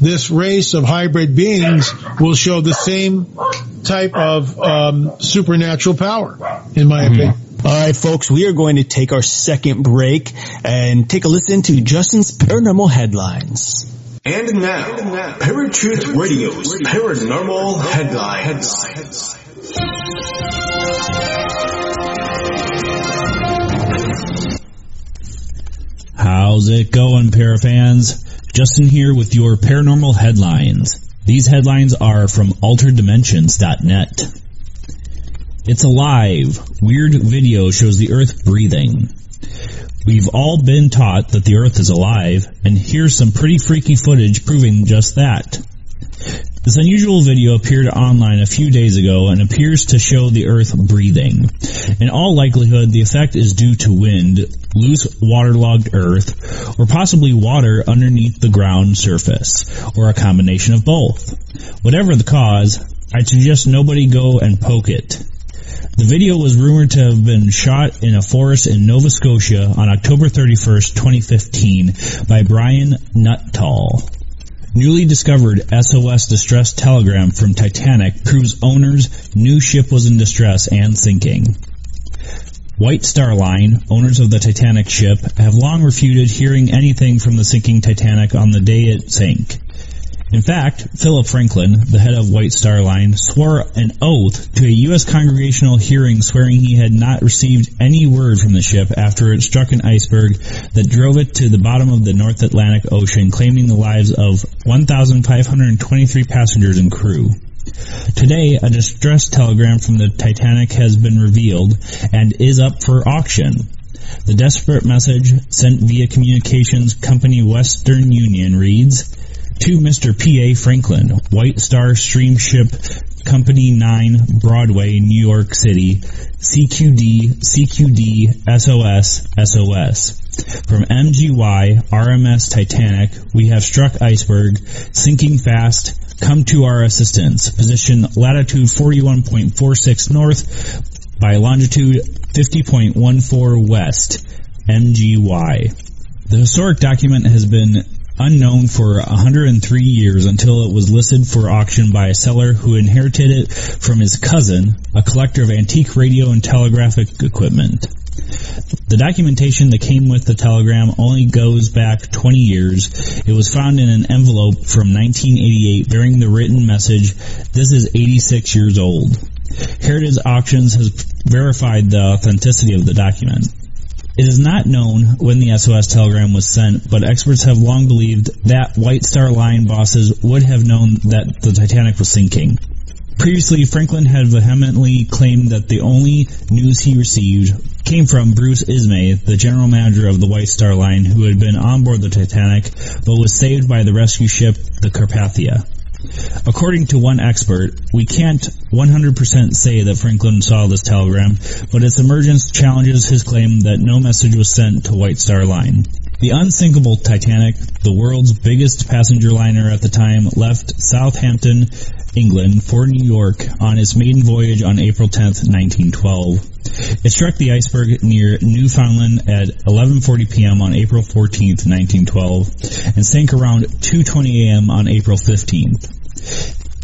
this race of hybrid beings will show the same type of um, supernatural power, in my mm-hmm. opinion. All right, folks, we are going to take our second break and take a listen to Justin's Paranormal Headlines. And now, and now Paratruth Radio's Paranormal Headlines. headlines. How's it going, ParaFans? Justin here with your Paranormal Headlines. These headlines are from altered dimensions dot net. It's alive. Weird video shows the Earth breathing. We've all been taught that the Earth is alive, and here's some pretty freaky footage proving just that. This unusual video appeared online a few days ago and appears to show the Earth breathing. In all likelihood, the effect is due to wind, loose waterlogged Earth, or possibly water underneath the ground surface, or a combination of both. Whatever the cause, I'd suggest nobody go and poke it. The video was rumored to have been shot in a forest in Nova Scotia on October thirty-first, twenty fifteen by Brian Nuttall. Newly discovered S O S distress telegram from Titanic proves owners knew ship was in distress and sinking. White Star Line, owners of the Titanic ship, have long refuted hearing anything from the sinking Titanic on the day it sank. In fact, Philip Franklin, the head of White Star Line, swore an oath to a U S congregational hearing swearing he had not received any word from the ship after it struck an iceberg that drove it to the bottom of the North Atlantic Ocean, claiming the lives of one thousand five hundred twenty-three passengers and crew. Today, a distress telegram from the Titanic has been revealed and is up for auction. The desperate message, sent via communications company Western Union, reads, "To Mister P A. Franklin, White Star Steamship Company nine, Broadway, New York City, C Q D, C Q D, S O S, S O S. From M G Y, R M S Titanic, we have struck iceberg, sinking fast, come to our assistance. Position latitude forty-one point four six north by longitude fifty point one four west, M G Y. The historic document has been unknown for one hundred three years until it was listed for auction by a seller who inherited it from his cousin, a collector of antique radio and telegraphic equipment. The documentation that came with the telegram only goes back twenty years. It was found in an envelope from nineteen eighty-eight bearing the written message, "This is eighty-six years old." Heritage Auctions has verified the authenticity of the document. It is not known when the S O S telegram was sent, but experts have long believed that White Star Line bosses would have known that the Titanic was sinking. Previously, Franklin had vehemently claimed that the only news he received came from Bruce Ismay, the general manager of the White Star Line, who had been on board the Titanic but was saved by the rescue ship, the Carpathia. According to one expert, we can't one hundred percent say that Franklin saw this telegram, but its emergence challenges his claim that no message was sent to White Star Line. The unsinkable Titanic, the world's biggest passenger liner at the time, left Southampton, England, for New York on its maiden voyage on April tenth, nineteen twelve. It struck the iceberg near Newfoundland at eleven forty p.m. on April fourteenth, nineteen twelve, and sank around two twenty a.m. on April fifteenth.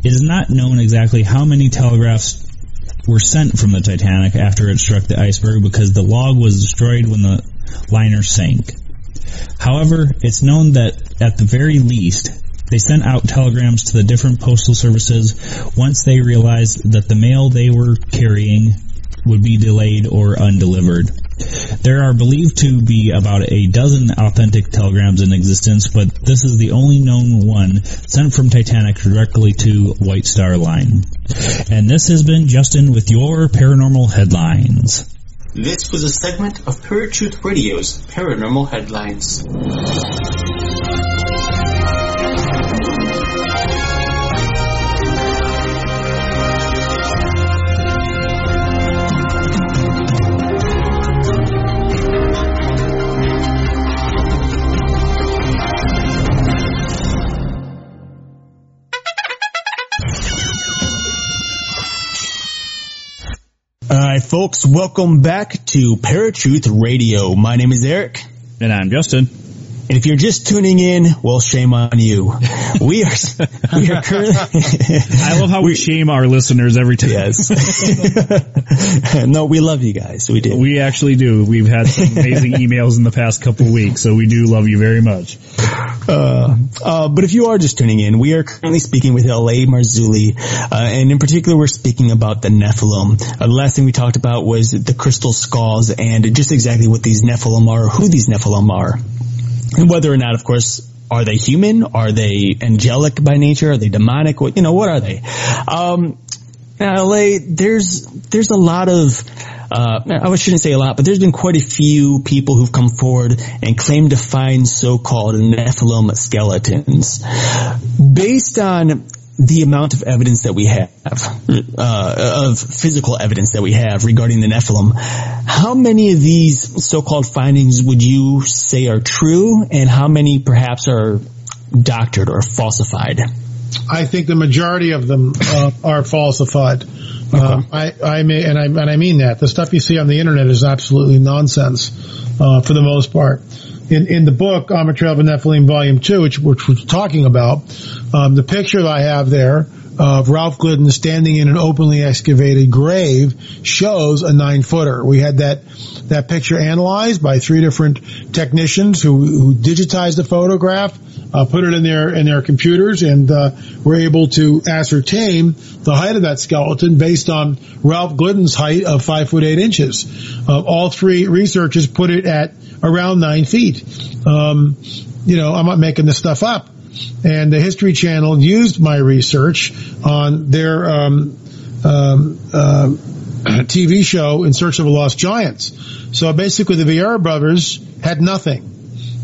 It is not known exactly how many telegraphs were sent from the Titanic after it struck the iceberg because the log was destroyed when the liner sank. However, it's known that, at the very least, they sent out telegrams to the different postal services once they realized that the mail they were carrying would be delayed or undelivered. There are believed to be about a dozen authentic telegrams in existence, but this is the only known one sent from Titanic directly to White Star Line. And this has been Justin with your Paranormal Headlines. This was a segment of Paratruth Radio's Paranormal Headlines. Alright, folks, welcome back to Paratruth Radio. My name is Eric. And I'm Justin. And if you're just tuning in, well, shame on you. We are, we are currently... I love how we, we shame our listeners every time. Yes. No, we love you guys. We do. We actually do. We've had some amazing emails in the past couple of weeks, so we do love you very much. Uh, uh, but if you are just tuning in, we are currently speaking with L A. Marzulli, uh, and in particular, we're speaking about the Nephilim. Uh, the last thing we talked about was the crystal skulls and just exactly what these Nephilim are, who these Nephilim are. And whether or not, of course, are they human? Are they angelic by nature? Are they demonic? What, you know, what are they? Um, now, L A, there's there's a lot of, uh, I shouldn't say a lot, but there's been quite a few people who've come forward and claimed to find so-called Nephilim skeletons. Based on the amount of evidence that we have, uh, of physical evidence that we have regarding the Nephilim, how many of these so-called findings would you say are true, and how many perhaps are doctored or falsified? I think the majority of them uh, are falsified. Okay. Uh, I, I may, and I, and I mean that. The stuff you see on the internet is absolutely nonsense, uh, for the most part. In, in the book, On the Trail of the Nephilim, Volume two, which, which we're talking about, um, the picture that I have there of Ralph Glidden standing in an openly excavated grave shows a nine-footer. We had that that picture analyzed by three different technicians who, who digitized the photograph, uh, put it in their in their computers, and uh, were able to ascertain the height of that skeleton based on Ralph Glidden's height of five foot eight inches. Uh, all three researchers put it at around nine feet. Um, you know, I'm not making this stuff up. And the History Channel used my research on their um, um, uh, T V show, In Search of the Lost Giants. So basically the Vieira brothers had nothing.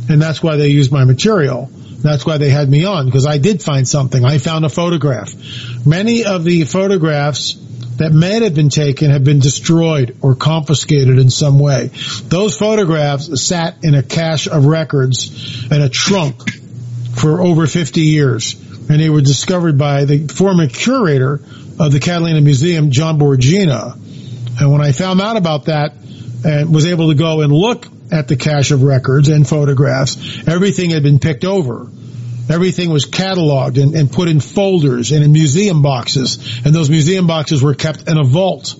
And that's why they used my material. That's why they had me on, because I did find something. I found a photograph. Many of the photographs that may have been taken have been destroyed or confiscated in some way. Those photographs sat in a cache of records and a trunk for over fifty years. and they were discovered by the former curator of the Catalina Museum, John Borgina. And when I found out about that and was able to go and look at the cache of records and photographs, everything had been picked over. Everything was cataloged and, and put in folders and in museum boxes. And those museum boxes were kept in a vault.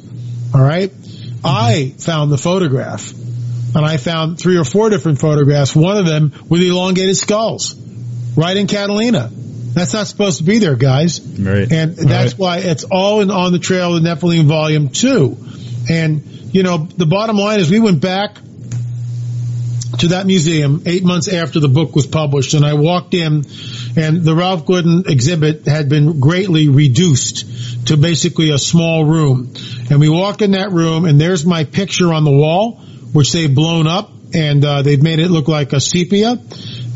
All right? Mm-hmm. I found the photograph. And I found three or four different photographs, one of them with elongated skulls, right in Catalina. That's not supposed to be there, guys. Right. And that's right. Why it's all in On the Trail of the Nephilim Volume two. And, you know, the bottom line is we went back to that museum eight months after the book was published, and I walked in, and the Ralph Glidden exhibit had been greatly reduced to basically a small room. And we walked in that room, and there's my picture on the wall, which they've blown up, and uh, they've made it look like a sepia,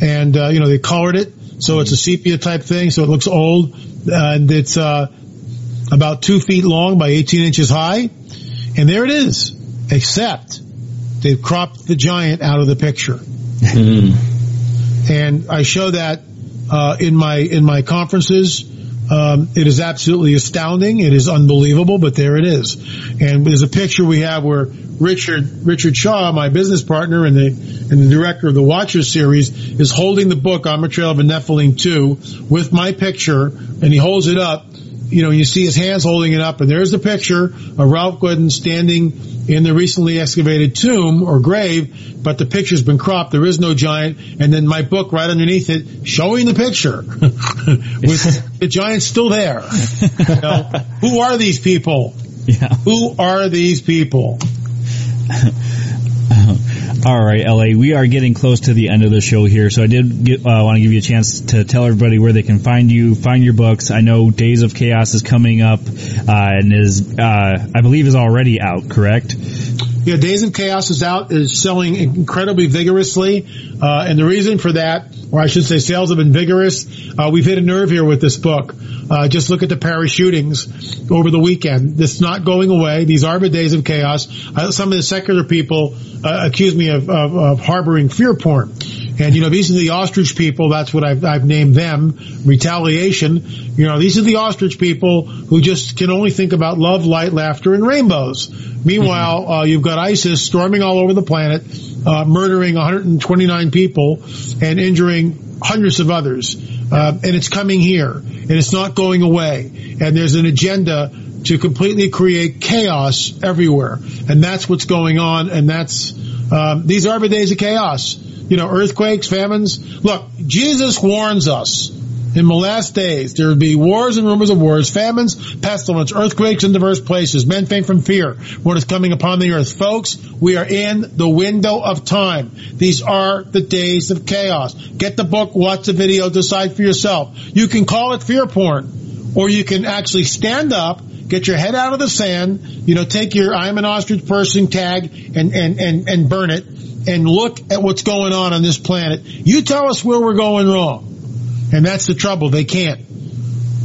and, uh, you know, they colored it, so it's a sepia-type thing, so it looks old, and it's uh, about two feet long by eighteen inches high, and there it is, except they've cropped the giant out of the picture. Mm. And I show that uh, in my in my conferences. Um, it is absolutely astounding. It is unbelievable, but there it is. And there's a picture we have where Richard Richard Shaw, my business partner and the and the director of the Watchers series, is holding the book On the Trail of the Nephilim two with my picture, and he holds it up. You know, you see his hands holding it up, and there's the picture of Ralph Glidden standing in the recently excavated tomb or grave, but the picture's been cropped. There is no giant. And then my book right underneath it showing the picture with the giant still there. You know, who are these people? Yeah. Who are these people? All right, L A, we are getting close to the end of the show here, so I did get, uh, want to give you a chance to tell everybody where they can find you, find your books. I know Days of Chaos is coming up, uh, and is uh, I believe is already out, correct? Yeah, Days of Chaos is out, is selling incredibly vigorously, uh, and the reason for that, or I should say sales have been vigorous, uh, we've hit a nerve here with this book. Uh, just look at the parachutings over the weekend. It's not going away. These are the Days of Chaos. Uh, some of the secular people uh, accuse me of, of, of harboring fear porn. And, you know, these are the ostrich people. That's what I've, I've named them, retaliation. You know, these are the ostrich people who just can only think about love, light, laughter, and rainbows. Meanwhile, mm-hmm. uh, you've got ISIS storming all over the planet, uh, murdering one hundred twenty-nine people and injuring hundreds of others. Uh, and it's coming here, and it's not going away. And there's an agenda to completely create chaos everywhere. And that's what's going on, and that's um, these are the days of chaos. You know, earthquakes, famines. Look, Jesus warns us in the last days there will be wars and rumors of wars, famines, pestilence, earthquakes in diverse places. Men faint from fear what is coming upon the earth. Folks, we are in the window of time. These are the days of chaos. Get the book, watch the video, decide for yourself. You can call it fear porn, or you can actually stand up, get your head out of the sand, you know, take your I'm an ostrich person tag and, and, and, and burn it. And look at what's going on on this planet. You tell us where we're going wrong. And that's the trouble. They can't.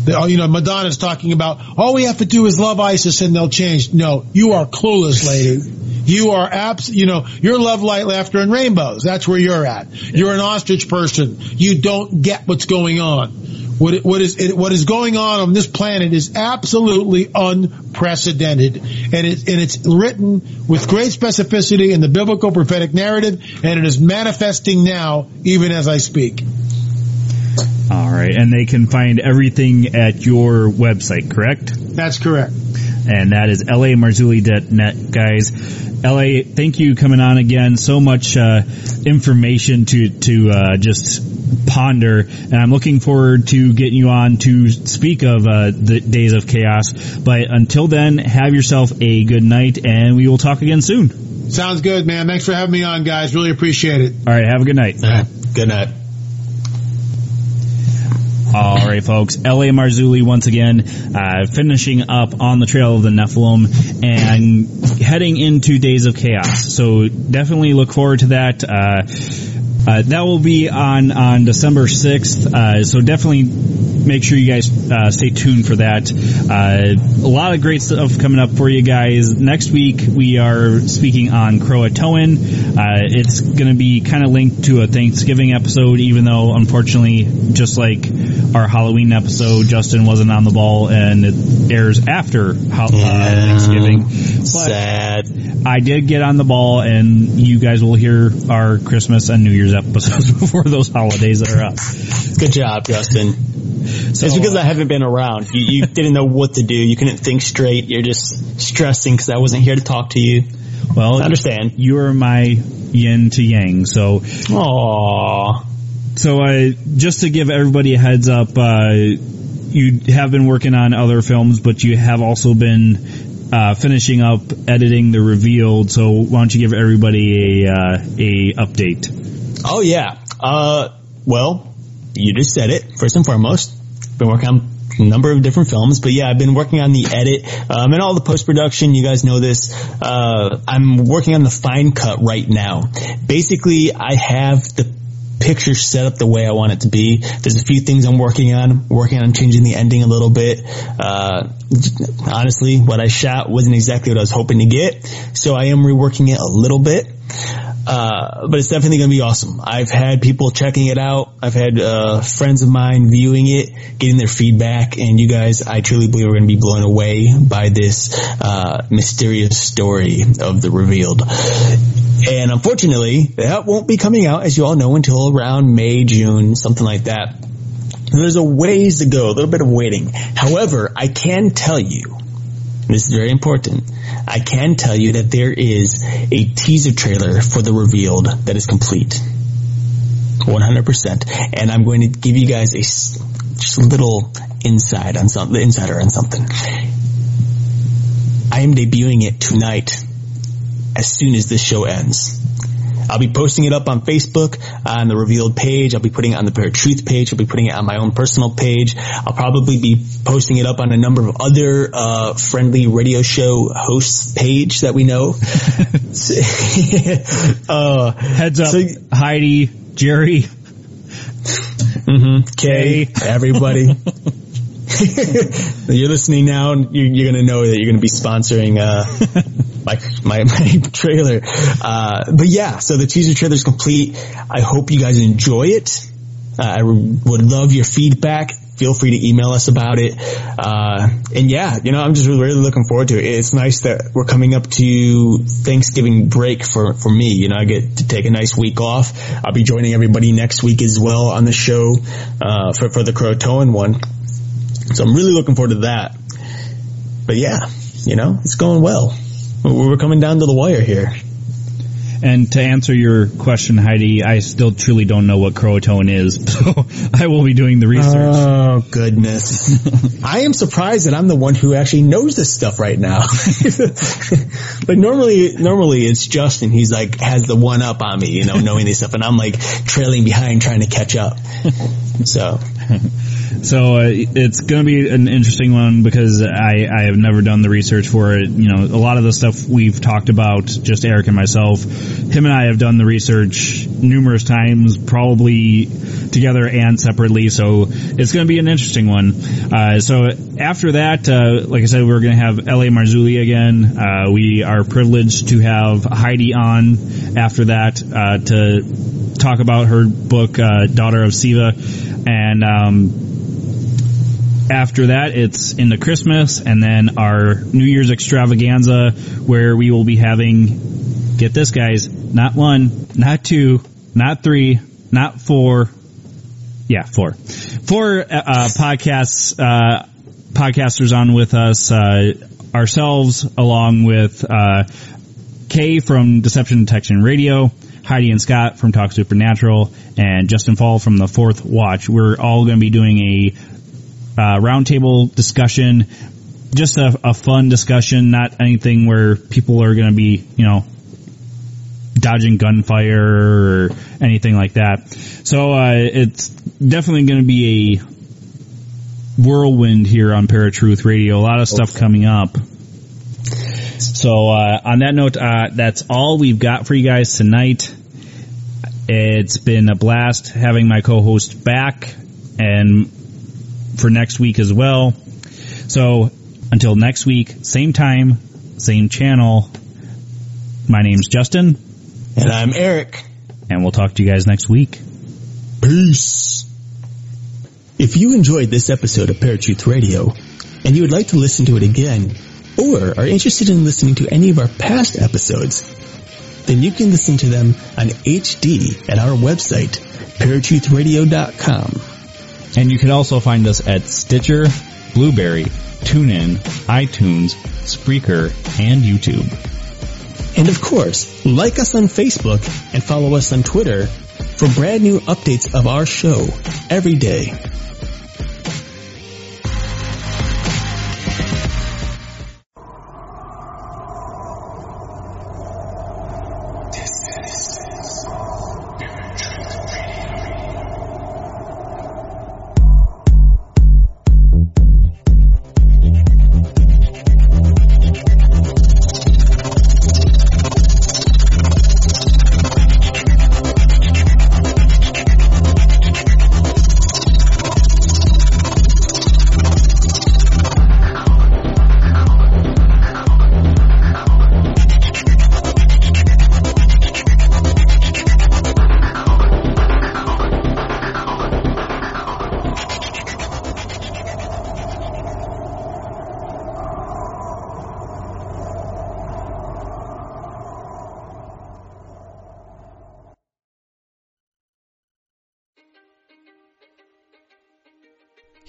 They, you know, Madonna's talking about, all we have to do is love ISIS and they'll change. No, you are clueless, lady. You are abs- you know, you're love, light, laughter, and rainbows. That's where you're at. You're an ostrich person. You don't get what's going on. What, what is it, what is going on on this planet is absolutely unprecedented. And, it, and it's written with great specificity in the biblical prophetic narrative, and it is manifesting now, even as I speak. All right, and they can find everything at your website, correct? That's correct. And that is L A Marzulli dot net, guys. L A, thank you coming on again. So much uh, information to to uh, just ponder, and I'm looking forward to getting you on to speak of uh, the Days of Chaos. But until then, have yourself a good night, and we will talk again soon. Sounds good, man. Thanks for having me on, guys. Really appreciate it. All right, have a good night. Right. Good night. All right, folks. L A. Marzulli once again, uh, finishing up On the Trail of the Nephilim and heading into Days of Chaos. So definitely look forward to that. Uh, uh, that will be on, on December sixth. Uh, so definitely make sure you guys uh, stay tuned for that. Uh, a lot of great stuff coming up for you guys. Next week, we are speaking on Croatoan. Uh, it's going to be kind of linked to a Thanksgiving episode, even though, unfortunately, just like our Halloween episode, Justin wasn't on the ball, and it airs after ho- yeah, uh, Thanksgiving. But sad. I did get on the ball, and you guys will hear our Christmas and New Year's episodes before those holidays that are up. Good job, Justin. So, it's because I haven't been around. You, you didn't know what to do. You couldn't think straight. You're just stressing because I wasn't here to talk to you. Well, I understand. You are my yin to yang. So, aww. So uh, just to give everybody a heads up, uh, you have been working on other films, but you have also been Uh, finishing up editing The Revealed, so why don't you give everybody a uh, a update? Oh yeah, uh, well, you just said it. First and foremost, been working on a number of different films, but yeah, I've been working on the edit um, and all the post production. You guys know this. Uh, I'm working on the fine cut right now. Basically, I have the picture set up the way I want it to be. There's a few things I'm working on. Working on changing the ending a little bit. Uh, honestly, what I shot wasn't exactly what I was hoping to get, so I am reworking it a little bit. Uh, but it's definitely going to be awesome. I've had people checking it out. I've had uh, friends of mine viewing it, getting their feedback, and you guys, I truly believe, are going to be blown away by this uh, mysterious story of The Revealed. And unfortunately, that won't be coming out, as you all know, until around May, June, something like that. And there's a ways to go, a little bit of waiting. However, I can tell you, this is very important, I can tell you that there is a teaser trailer for The Revealed that is complete. one hundred percent. And I'm going to give you guys a just a little inside on some, insider on something. I am debuting it tonight, as soon as this show ends. I'll be posting it up on Facebook, on the Revealed page. I'll be putting it on the Paratruth page. I'll be putting it on my own personal page. I'll probably be posting it up on a number of other uh friendly radio show hosts' page that we know. uh, Heads up, so, Heidi, Jerry, mm-hmm, Kay, everybody. You're listening now, and you're, you're going to know that you're going to be sponsoring uh My, my my trailer. Uh, but yeah, so the teaser trailer is complete. I hope you guys enjoy it. Uh, I re- would love your feedback. Feel free to email us about it. Uh, and yeah, you know, I'm just really looking forward to it. It's nice that we're coming up to Thanksgiving break for, for me. You know, I get to take a nice week off. I'll be joining everybody next week as well on the show, uh, for, for the Croatoan one. So I'm really looking forward to that. But yeah, you know, it's going well. We're coming down to the wire here. And to answer your question, Heidi, I still truly don't know what Croatoan is, so I will be doing the research. Oh, goodness. I am surprised that I'm the one who actually knows this stuff right now. But normally normally it's Justin. He's like, has the one up on me, you know, knowing this stuff. And I'm like trailing behind trying to catch up. So... So uh, it's going to be an interesting one because I, I have never done the research for it. You know, a lot of the stuff we've talked about, just Eric and myself, him and I have done the research numerous times, probably together and separately. So it's going to be an interesting one. Uh, so after that, uh, like I said, we're going to have L A. Marzulli again. Uh, we are privileged to have Heidi on after that uh, to talk about her book, uh, Daughter of Siva. And um after that, it's into Christmas, and then our New Year's extravaganza, where we will be having, get this, guys, not one, not two, not three, not four, yeah, four, four uh, podcasts, uh, podcasters on with us, uh, ourselves, along with uh, Kay from Deception Detection Radio, Heidi and Scott from Talk Supernatural, and Justin Fall from The Fourth Watch. We're all going to be doing a Uh, roundtable discussion, just a, a fun discussion, not anything where people are going to be, you know, dodging gunfire or anything like that. So uh, it's definitely going to be a whirlwind here on Paratruth Radio. A lot of stuff coming up. So uh, on that note, uh, that's all we've got for you guys tonight. It's been a blast having my co-host back, and for next week as well. So until next week, same time, same channel. My name's Justin. And I'm Eric. And we'll talk to you guys next week. Peace. If you enjoyed this episode of Paratruth Radio, and you would like to listen to it again, or are interested in listening to any of our past episodes, then you can listen to them on H D at our website, paratruth radio dot com. And you can also find us at Stitcher, Blueberry, TuneIn, iTunes, Spreaker, and YouTube. And of course, like us on Facebook and follow us on Twitter for brand new updates of our show every day.